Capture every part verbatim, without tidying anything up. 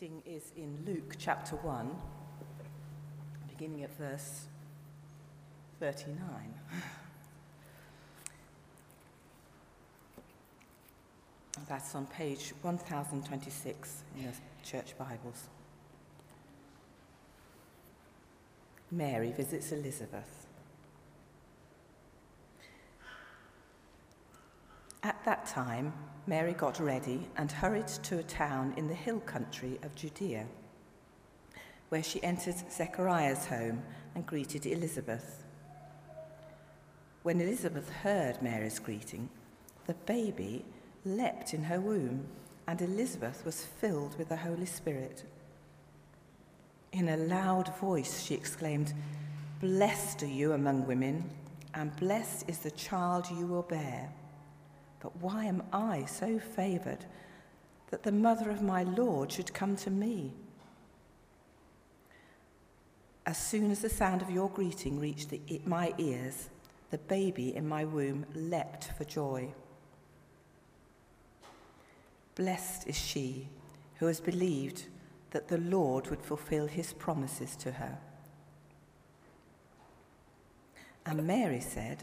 reading is in Luke chapter one, beginning at verse thirty-nine. That's on page one thousand twenty-six in the Church Bibles. Mary visits Elizabeth. At that time, Mary got ready and hurried to a town in the hill country of Judea, where she entered Zechariah's home and greeted Elizabeth. When Elizabeth heard Mary's greeting, the baby leapt in her womb, and Elizabeth was filled with the Holy Spirit. In a loud voice she exclaimed, "Blessed are you among women, and blessed is the child you will bear. But why am I so favoured that the mother of my Lord should come to me? As soon as the sound of your greeting reached the, my ears, the baby in my womb leapt for joy. Blessed is she who has believed that the Lord would fulfil his promises to her." And Mary said,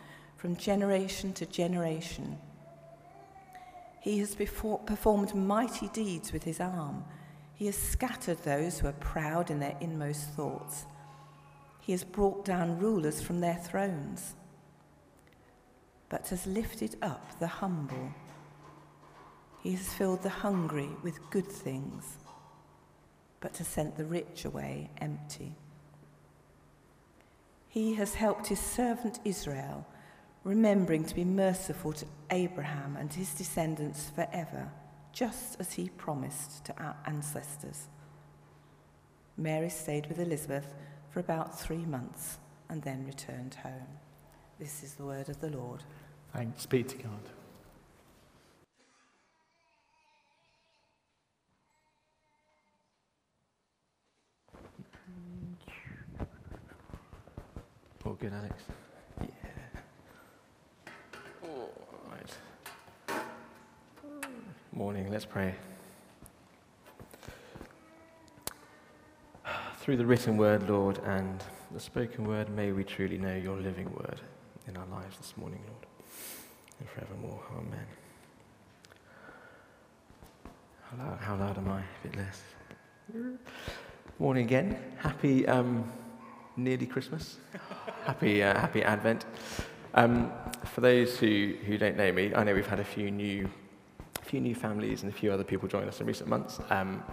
from generation to generation. He has before performed mighty deeds with his arm. He has scattered those who are proud in their inmost thoughts. He has brought down rulers from their thrones, but has lifted up the humble. He has filled the hungry with good things, but has sent the rich away empty. He has helped his servant Israel, remembering to be merciful to Abraham and his descendants forever, just as he promised to our ancestors." Mary stayed with Elizabeth for about three months and then returned home. This is the word of the Lord. Thanks be to God. All good, Alex. Morning, let's pray. Through the written word, Lord, and the spoken word, may we truly know your living word in our lives this morning, Lord, and forevermore. Amen. How loud, how loud am I? A bit less. Morning again. Happy um, nearly Christmas. happy uh, happy Advent. Um, for those who, who don't know me, I know we've had a few new few new families and a few other people join us in recent months. Um,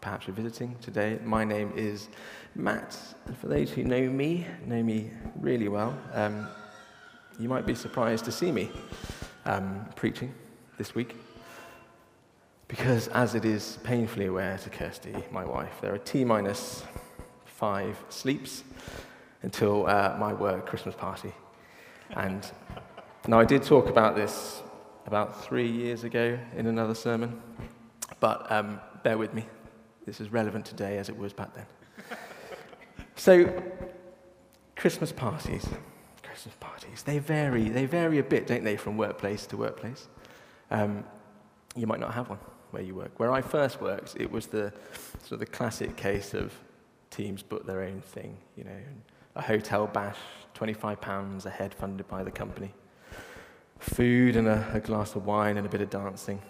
perhaps you're visiting today. My name is Matt, and for those who know me, know me really well, um, you might be surprised to see me um, preaching this week, because as it is painfully aware to Kirsty, my wife, there are T-minus five sleeps until uh, my work Christmas party. And now I did talk about this about three years ago in another sermon, but um, bear with me. This is relevant today as it was back then. So, Christmas parties, Christmas parties, they vary, they vary a bit, don't they, from workplace to workplace. Um, you might not have one where you work. Where I first worked, it was the sort of the classic case of teams book their own thing, you know, a hotel bash, twenty-five pounds a head funded by the company. Food and a, a glass of wine and a bit of dancing.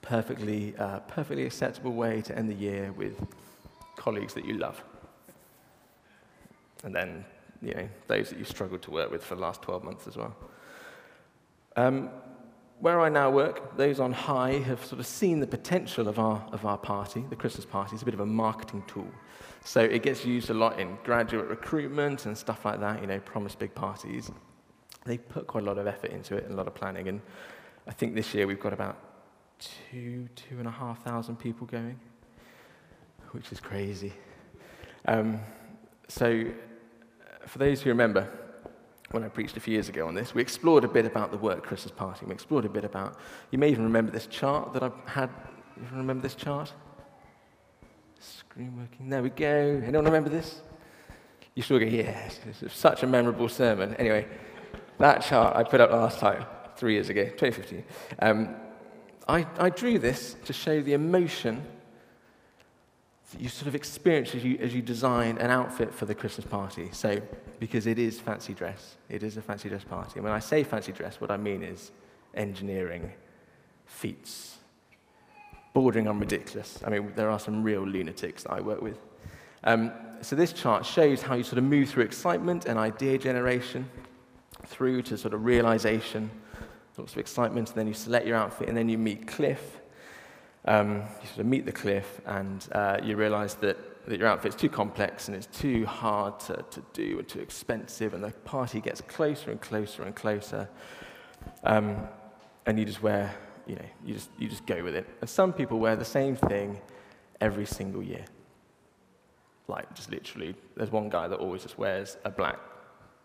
Perfectly, uh, perfectly acceptable way to end the year with colleagues that you love. And then, you know, those that you struggled to work with for the last twelve months as well. Um, where I now work, those on high have sort of seen the potential of our, of our party, the Christmas party. It's a bit of a marketing tool. So it gets used a lot in graduate recruitment and stuff like that, you know, promise big parties. They put quite a lot of effort into it and a lot of planning, and I think this year we've got about two, two and a half thousand people going. which is crazy. Um, so, for those who remember, when I preached a few years ago on this, we explored a bit about the work Christmas party. We explored a bit about, you may even remember this chart that I had. You remember this chart? Screen working. There we go. Anyone remember this? You still go, yes, this is such a memorable sermon. Anyway, that chart I put up last time, three years ago, twenty fifteen. Um, I, I drew this to show the emotion that you sort of experience as you, as you design an outfit for the Christmas party. So, because it is fancy dress. It is a fancy dress party. And when I say fancy dress, what I mean is engineering feats, bordering on ridiculous. I mean, there are some real lunatics that I work with. Um, so this chart shows how you sort of move through excitement and idea generation through to sort of realization, lots of excitement, and then you select your outfit, and then you meet Cliff. Um, you sort of meet the Cliff, and uh, you realize that, that your outfit's too complex, and it's too hard to, to do, and too expensive, and the party gets closer and closer and closer, um, and you just wear, you know, you just, you just go with it. And some people wear the same thing every single year. Like, just literally, there's one guy that always just wears a black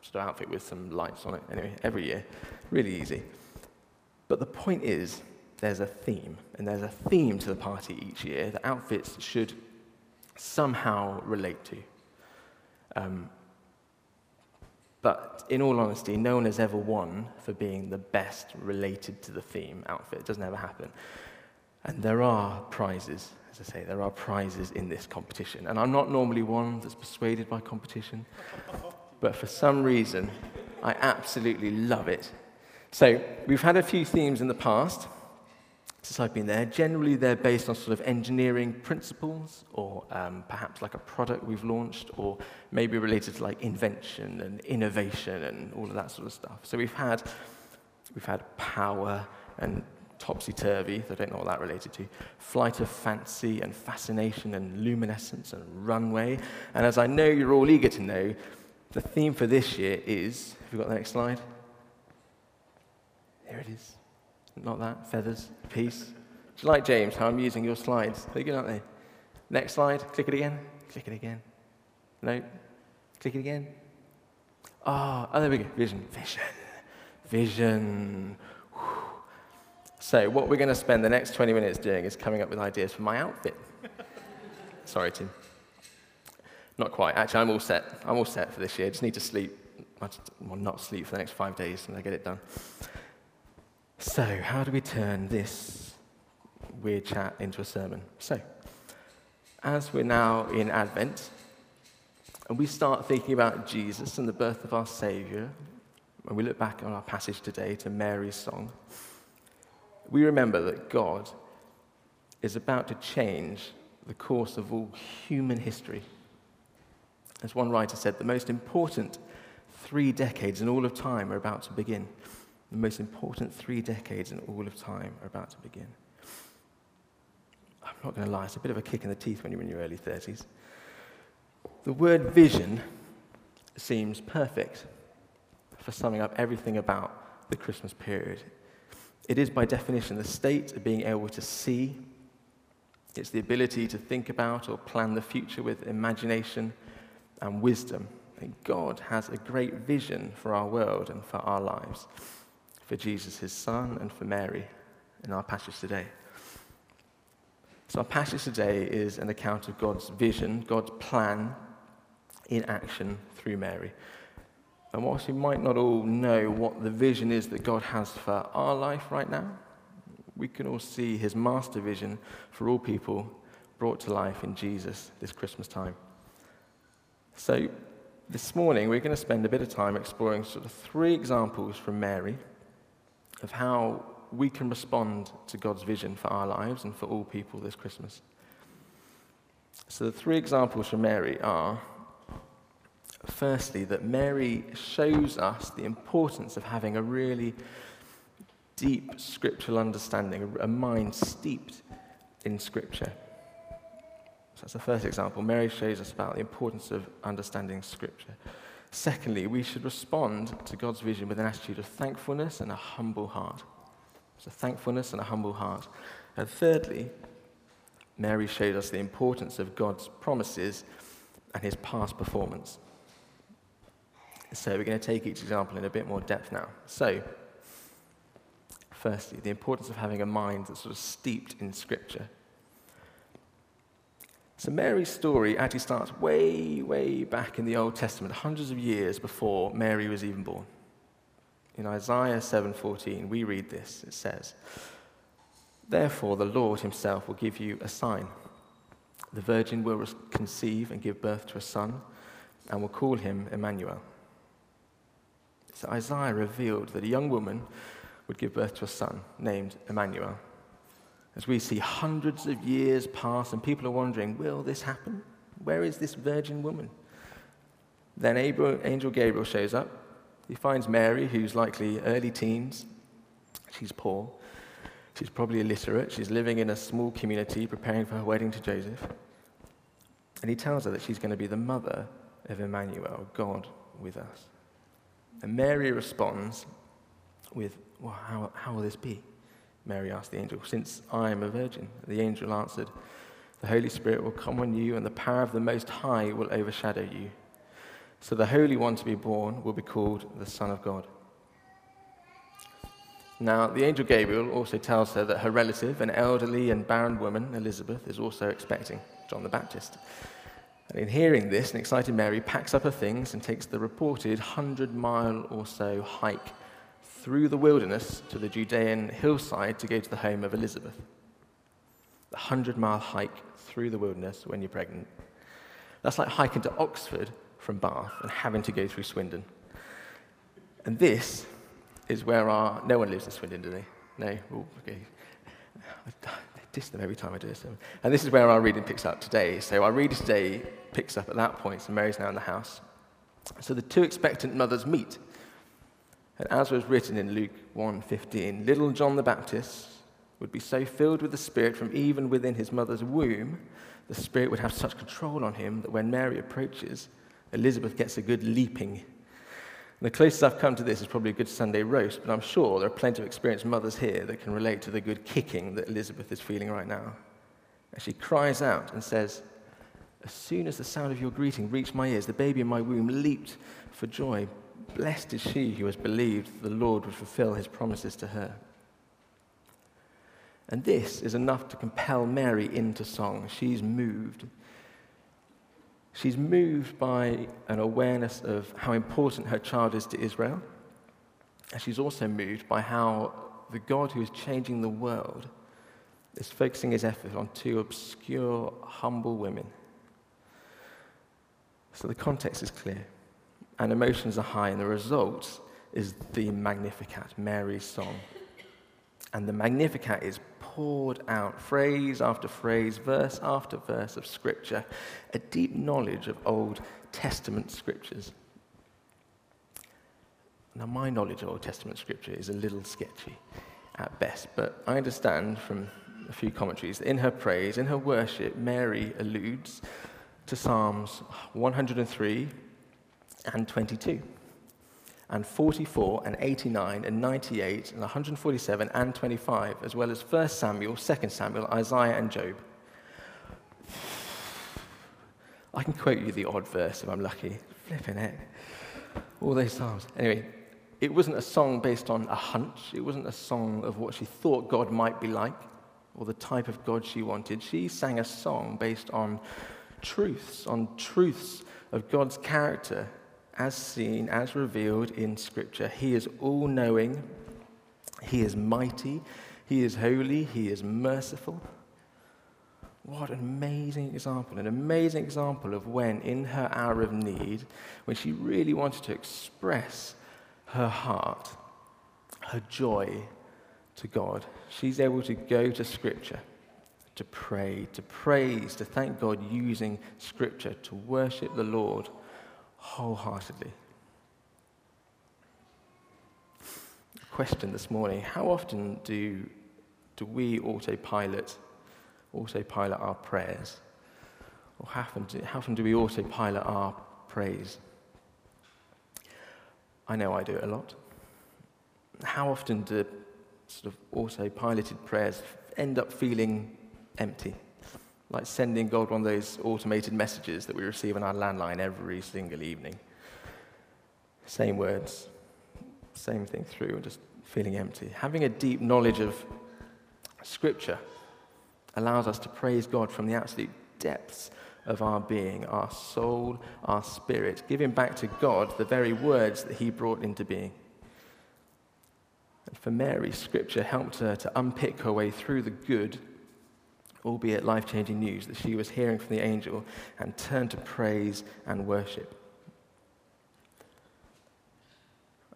sort of outfit with some lights on it, anyway, every year. Really easy. But the point is, there's a theme, and there's a theme to the party each year that outfits should somehow relate to. Um, but in all honesty, no one has ever won for being the best related to the theme outfit. It doesn't ever happen. And there are prizes. As I say, there are prizes in this competition. And I'm not normally one that's persuaded by competition, but for some reason, I absolutely love it. So we've had a few themes in the past since I've been there. Generally, they're based on sort of engineering principles or um, perhaps like a product we've launched or maybe related to like invention and innovation and all of that sort of stuff. So we've had, we've had power and topsy-turvy, I don't know what that related to, flight of fancy and fascination and luminescence and runway. And as I know you're all eager to know, the theme for this year is, have you got the next slide? There it is. Not that, feathers, peace. Do you like, James, how I'm using your slides? They're good, aren't they? Next slide, click it again, click it again. No, click it again. Ah, oh, oh, there we go, vision, vision, vision. So what we're going to spend the next twenty minutes doing is coming up with ideas for my outfit. Sorry, Tim. Not quite. Actually, I'm all set. I'm all set for this year. I just need to sleep. I just, well, not sleep for the next five days, and I get it done. So how do we turn this weird chat into a sermon? So, as we're now in Advent, and we start thinking about Jesus and the birth of our Saviour, and we look back on our passage today to Mary's song, we remember that God is about to change the course of all human history. As one writer said, the most important three decades in all of time are about to begin. The most important three decades in all of time are about to begin. I'm not going to lie, it's a bit of a kick in the teeth when you're in your early thirties. The word vision seems perfect for summing up everything about the Christmas period. It is, by definition, the state of being able to see. It's the ability to think about or plan the future with imagination and wisdom. And God has a great vision for our world and for our lives, for Jesus, his son, and for Mary in our passage today. So our passage today is an account of God's vision, God's plan in action through Mary. And whilst we might not all know what the vision is that God has for our life right now, we can all see his master vision for all people brought to life in Jesus this Christmas time. So this morning, we're going to spend a bit of time exploring sort of three examples from Mary of how we can respond to God's vision for our lives and for all people this Christmas. So the three examples from Mary are, firstly, that Mary shows us the importance of having a really deep scriptural understanding, a mind steeped in Scripture. So that's the first example. Mary shows us about the importance of understanding Scripture. Secondly, we should respond to God's vision with an attitude of thankfulness and a humble heart. So thankfulness and a humble heart. And thirdly, Mary showed us the importance of God's promises and his past performance. So we're going to take each example in a bit more depth now. So, firstly, the importance of having a mind that's sort of steeped in Scripture. So Mary's story actually starts way, way back in the Old Testament, hundreds of years before Mary was even born. In Isaiah seven fourteen, we read this. It says, "Therefore the Lord himself will give you a sign. The virgin will conceive and give birth to a son, and will call him Emmanuel." So Isaiah revealed that a young woman would give birth to a son named Emmanuel. As we see hundreds of years pass, and people are wondering, will this happen? Where is this virgin woman? Then Angel Gabriel shows up. He finds Mary, who's likely early teens. She's poor. She's probably illiterate. She's living in a small community, preparing for her wedding to Joseph. And he tells her that she's going to be the mother of Emmanuel, God with us. And Mary responds with, well, how, how will this be? Mary asked the angel, "Since I am a virgin." The angel answered, "The Holy Spirit will come on you, and the power of the Most High will overshadow you. So the Holy One to be born will be called the Son of God." Now, the angel Gabriel also tells her that her relative, an elderly and barren woman, Elizabeth, is also expecting John the Baptist. And in hearing this, an excited Mary packs up her things and takes the reported hundred-mile or so hike through the wilderness to the Judean hillside to go to the home of Elizabeth. The hundred-mile hike through the wilderness when you're pregnant. That's like hiking to Oxford from Bath and having to go through Swindon. And this is where our... No one lives in Swindon, do they? No? Ooh, okay. I diss them every time I do this. And this is where our reading picks up today. So our reader today picks up at that point, so Mary's now in the house. So the two expectant mothers meet. And as was written in Luke one fifteen, little John the Baptist would be so filled with the Spirit from even within his mother's womb, the Spirit would have such control on him that when Mary approaches, Elizabeth gets a good leaping. And the closest I've come to this is probably a good Sunday roast, but I'm sure there are plenty of experienced mothers here that can relate to the good kicking that Elizabeth is feeling right now. And she cries out and says, "As soon as the sound of your greeting reached my ears, the baby in my womb leaped for joy. Blessed is she who has believed that the Lord would fulfill his promises to her." And this is enough to compel Mary into song. She's moved. She's moved by an awareness of how important her child is to Israel. And she's also moved by how the God who is changing the world is focusing his effort on two obscure, humble women. So the context is clear. And emotions are high, and the result is the Magnificat, Mary's song. And the Magnificat is poured out, phrase after phrase, verse after verse of Scripture, a deep knowledge of Old Testament Scriptures. Now, my knowledge of Old Testament Scripture is a little sketchy at best, but I understand from a few commentaries that in her praise, in her worship, Mary alludes to Psalms one hundred three, and twenty-two, and forty-four, and eighty-nine, and ninety-eight, and one hundred forty-seven, and twenty-five, as well as First Samuel, Second Samuel, Isaiah, and Job. I can quote you the odd verse if I'm lucky. Flipping heck. All those psalms. Anyway, it wasn't a song based on a hunch. It wasn't a song of what she thought God might be like or the type of God she wanted. She sang a song based on truths, on truths of God's character, as seen, as revealed in Scripture. He is all-knowing, he is mighty, he is holy, he is merciful. What an amazing example, an amazing example of when, in her hour of need, when she really wanted to express her heart, her joy to God, she's able to go to Scripture, to pray, to praise, to thank God using Scripture, to worship the Lord wholeheartedly. Question this morning: how often do do we autopilot autopilot our prayers, or how often do, how often do we autopilot our praise? I know I do it a lot. How often do sort of autopiloted prayers end up feeling empty, like sending God one of those automated messages that we receive on our landline every single evening. Same words, same thing through, and just feeling empty. Having a deep knowledge of Scripture allows us to praise God from the absolute depths of our being, our soul, our spirit, giving back to God the very words that he brought into being. And for Mary, Scripture helped her to unpick her way through the good, albeit life-changing news that she was hearing from the angel, and turn to praise and worship.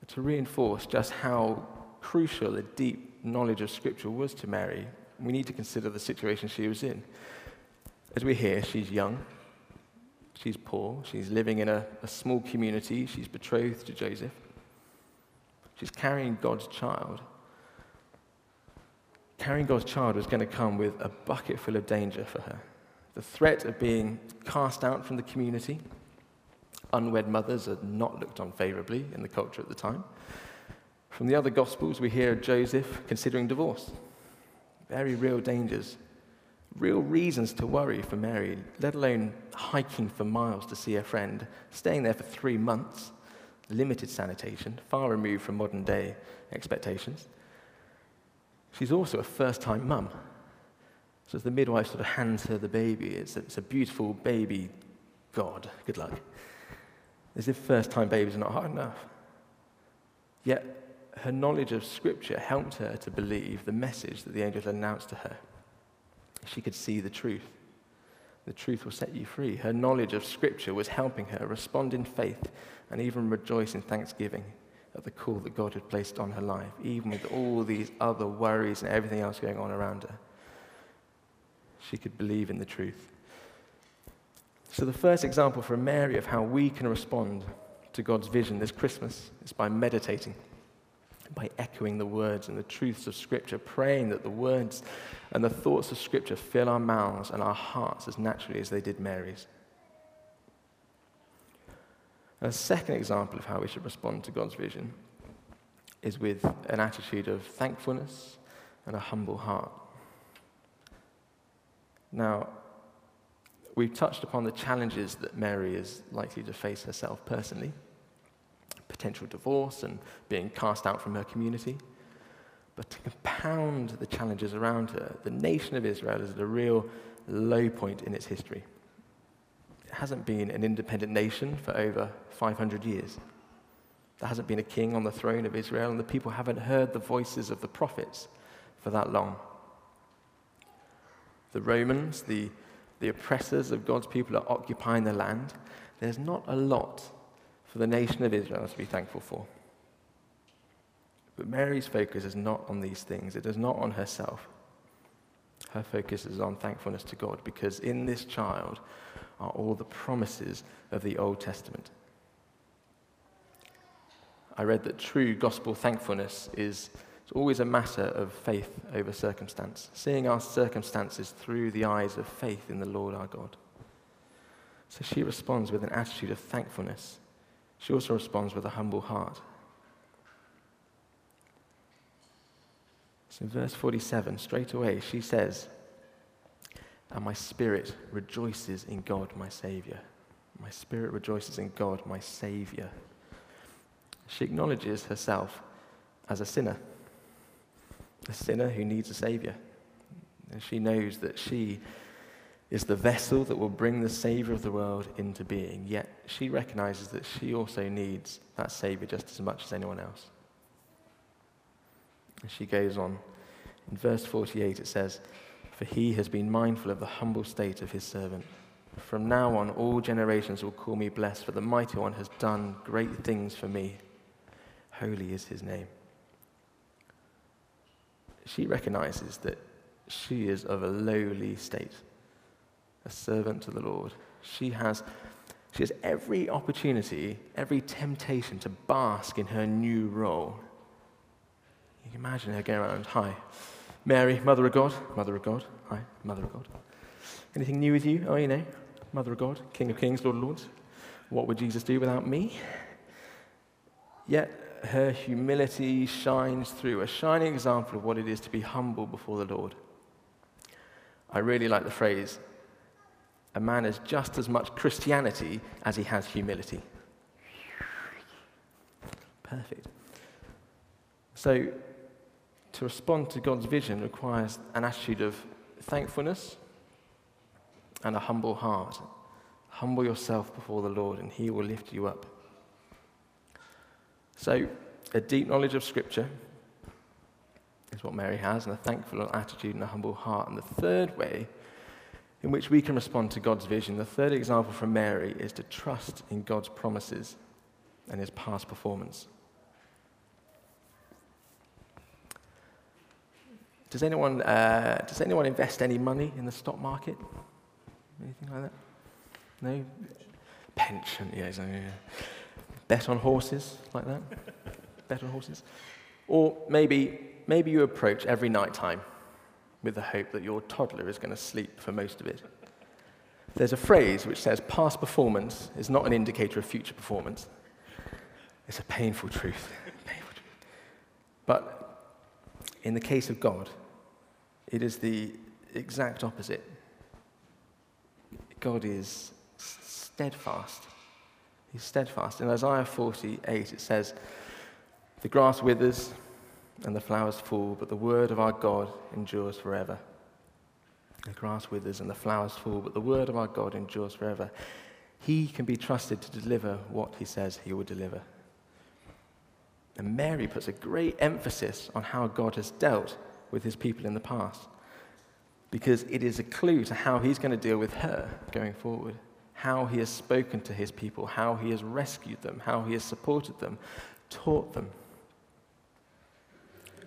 To reinforce just how crucial a deep knowledge of Scripture was to Mary, we need to consider the situation she was in. As we hear, she's young, she's poor, she's living in a, a small community, she's betrothed to Joseph, she's carrying God's child. Carrying God's child was going to come with a bucket full of danger for her. The threat of being cast out from the community. Unwed mothers are not looked on favorably in the culture at the time. From the other Gospels, we hear Joseph considering divorce. Very real dangers, real reasons to worry for Mary, let alone hiking for miles to see a friend, staying there for three months, limited sanitation, far removed from modern day expectations. She's also a first-time mum. So as the midwife sort of hands her the baby, it's a, it's a beautiful baby. God, good luck. As if first-time babies are not hard enough. Yet, her knowledge of Scripture helped her to believe the message that the angel had announced to her. She could see the truth. The truth will set you free. Her knowledge of Scripture was helping her respond in faith and even rejoice in thanksgiving at the call that God had placed on her life, even with all these other worries and everything else going on around her. She could believe in the truth. So the first example from Mary of how we can respond to God's vision this Christmas is by meditating, by echoing the words and the truths of Scripture, praying that the words and the thoughts of Scripture fill our mouths and our hearts as naturally as they did Mary's. A second example of how we should respond to God's vision is with an attitude of thankfulness and a humble heart. Now, we've touched upon the challenges that Mary is likely to face herself personally, potential divorce and being cast out from her community. But to compound the challenges around her, the nation of Israel is at a real low point in its history. It hasn't been an independent nation for over five hundred years. There hasn't been a king on the throne of Israel, and the people haven't heard the voices of the prophets for that long. The Romans, the The oppressors of God's people, are occupying the land. There's not a lot for the nation of Israel to be thankful for. But Mary's focus is not on these things. It is not on herself. Her focus is on thankfulness to God, because in this child are all the promises of the Old Testament. I read that true gospel thankfulness is It's always a matter of faith over circumstance, seeing our circumstances through the eyes of faith in the Lord our God. So she responds with an attitude of thankfulness. She also responds with a humble heart. So in verse forty-seven, straight away, she says, "And my spirit rejoices in God, my Saviour. My spirit rejoices in God, my Saviour." She acknowledges herself as a sinner. A sinner who needs a Saviour. And she knows that she is the vessel that will bring the Saviour of the world into being, yet she recognises that she also needs that Saviour just as much as anyone else. And she goes on. In verse forty-eight it says, "For he has been mindful of the humble state of his servant. From now on all generations will call me blessed, for the Mighty One has done great things for me. Holy is his name." She recognizes that she is of a lowly state, a servant to the Lord. She has, she has every opportunity, every temptation to bask in her new role. You can imagine her going around, "Hi, Mary, Mother of God, Mother of God, hi, Mother of God. Anything new with you? Oh, you know, Mother of God, King of Kings, Lord of Lords. What would Jesus do without me?" Yet, her humility shines through, a shining example of what it is to be humble before the Lord. I really like the phrase, a man has just as much Christianity as he has humility. Perfect. So, to respond to God's vision requires an attitude of thankfulness and a humble heart. Humble yourself before the Lord, and he will lift you up. So, a deep knowledge of Scripture is what Mary has, and a thankful attitude and a humble heart. And the third way in which we can respond to God's vision, the third example from Mary, is to trust in God's promises and his past performance. Does anyone uh, does anyone invest any money in the stock market? Anything like that? No? Pension, Pension. Yeah, so, yeah. Bet on horses, like that? Bet on horses? Or maybe, maybe you approach every night time with the hope that your toddler is going to sleep for most of it. There's a phrase which says, past performance is not an indicator of future performance. It's a painful truth. Painful truth. But in the case of God, it is the exact opposite. God is steadfast. He's steadfast. In Isaiah forty-eight, it says, the grass withers and the flowers fall, but the word of our God endures forever. The grass withers and the flowers fall, but the word of our God endures forever. He can be trusted to deliver what he says he will deliver. And Mary puts a great emphasis on how God has dealt with his people in the past, because it is a clue to how he's going to deal with her going forward, how he has spoken to his people, how he has rescued them, how he has supported them, taught them.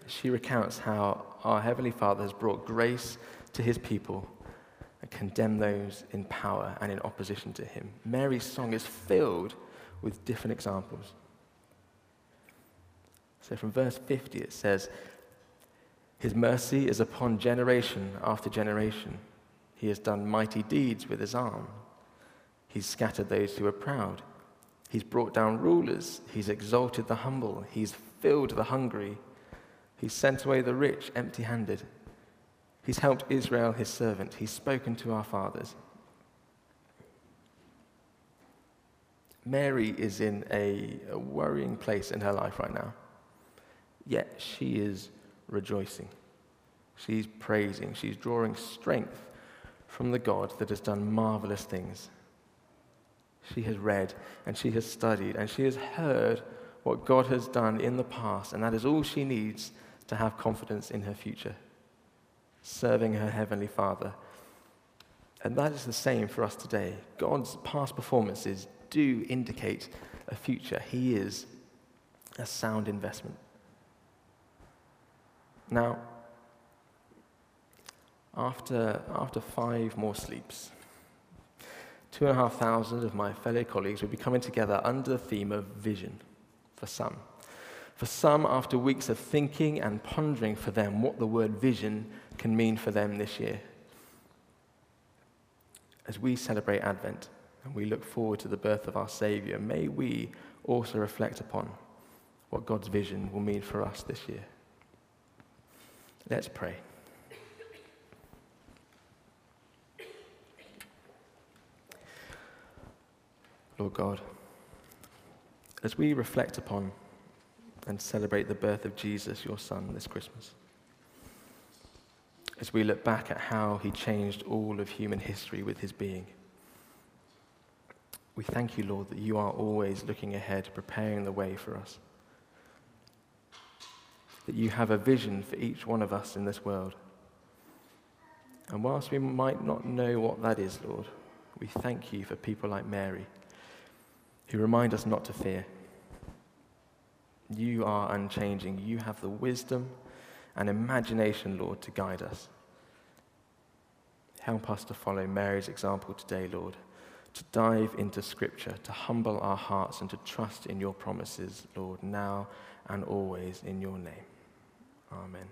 She recounts how our Heavenly Father has brought grace to his people and condemned those in power and in opposition to him. Mary's song is filled with different examples. So from verse fifty it says, his mercy is upon generation after generation. He has done mighty deeds with his arm. He's scattered those who are proud. He's brought down rulers. He's exalted the humble. He's filled the hungry. He's sent away the rich empty-handed. He's helped Israel, his servant. He's spoken to our fathers. Mary is in a, a worrying place in her life right now. Yet she is rejoicing. She's praising. She's drawing strength from the God that has done marvelous things. She has read and she has studied and she has heard what God has done in the past, and that is all she needs to have confidence in her future, serving her Heavenly Father. And that is the same for us today. God's past performances do indicate a future. He is a sound investment. Now, after, after five more sleeps, two and a half thousand of my fellow colleagues will be coming together under the theme of vision. For some. For some, after weeks of thinking and pondering for them what the word vision can mean for them this year. As we celebrate Advent and we look forward to the birth of our Saviour, may we also reflect upon what God's vision will mean for us this year. Let's pray. Lord God, as we reflect upon and celebrate the birth of Jesus, your Son, this Christmas, as we look back at how he changed all of human history with his being, we thank you, Lord, that you are always looking ahead, preparing the way for us, that you have a vision for each one of us in this world. And whilst we might not know what that is, Lord, we thank you for people like Mary, who remind us not to fear. You are unchanging. You have the wisdom and imagination, Lord, to guide us. Help us to follow Mary's example today, Lord, to dive into Scripture, to humble our hearts and to trust in your promises, Lord, now and always in your name. Amen.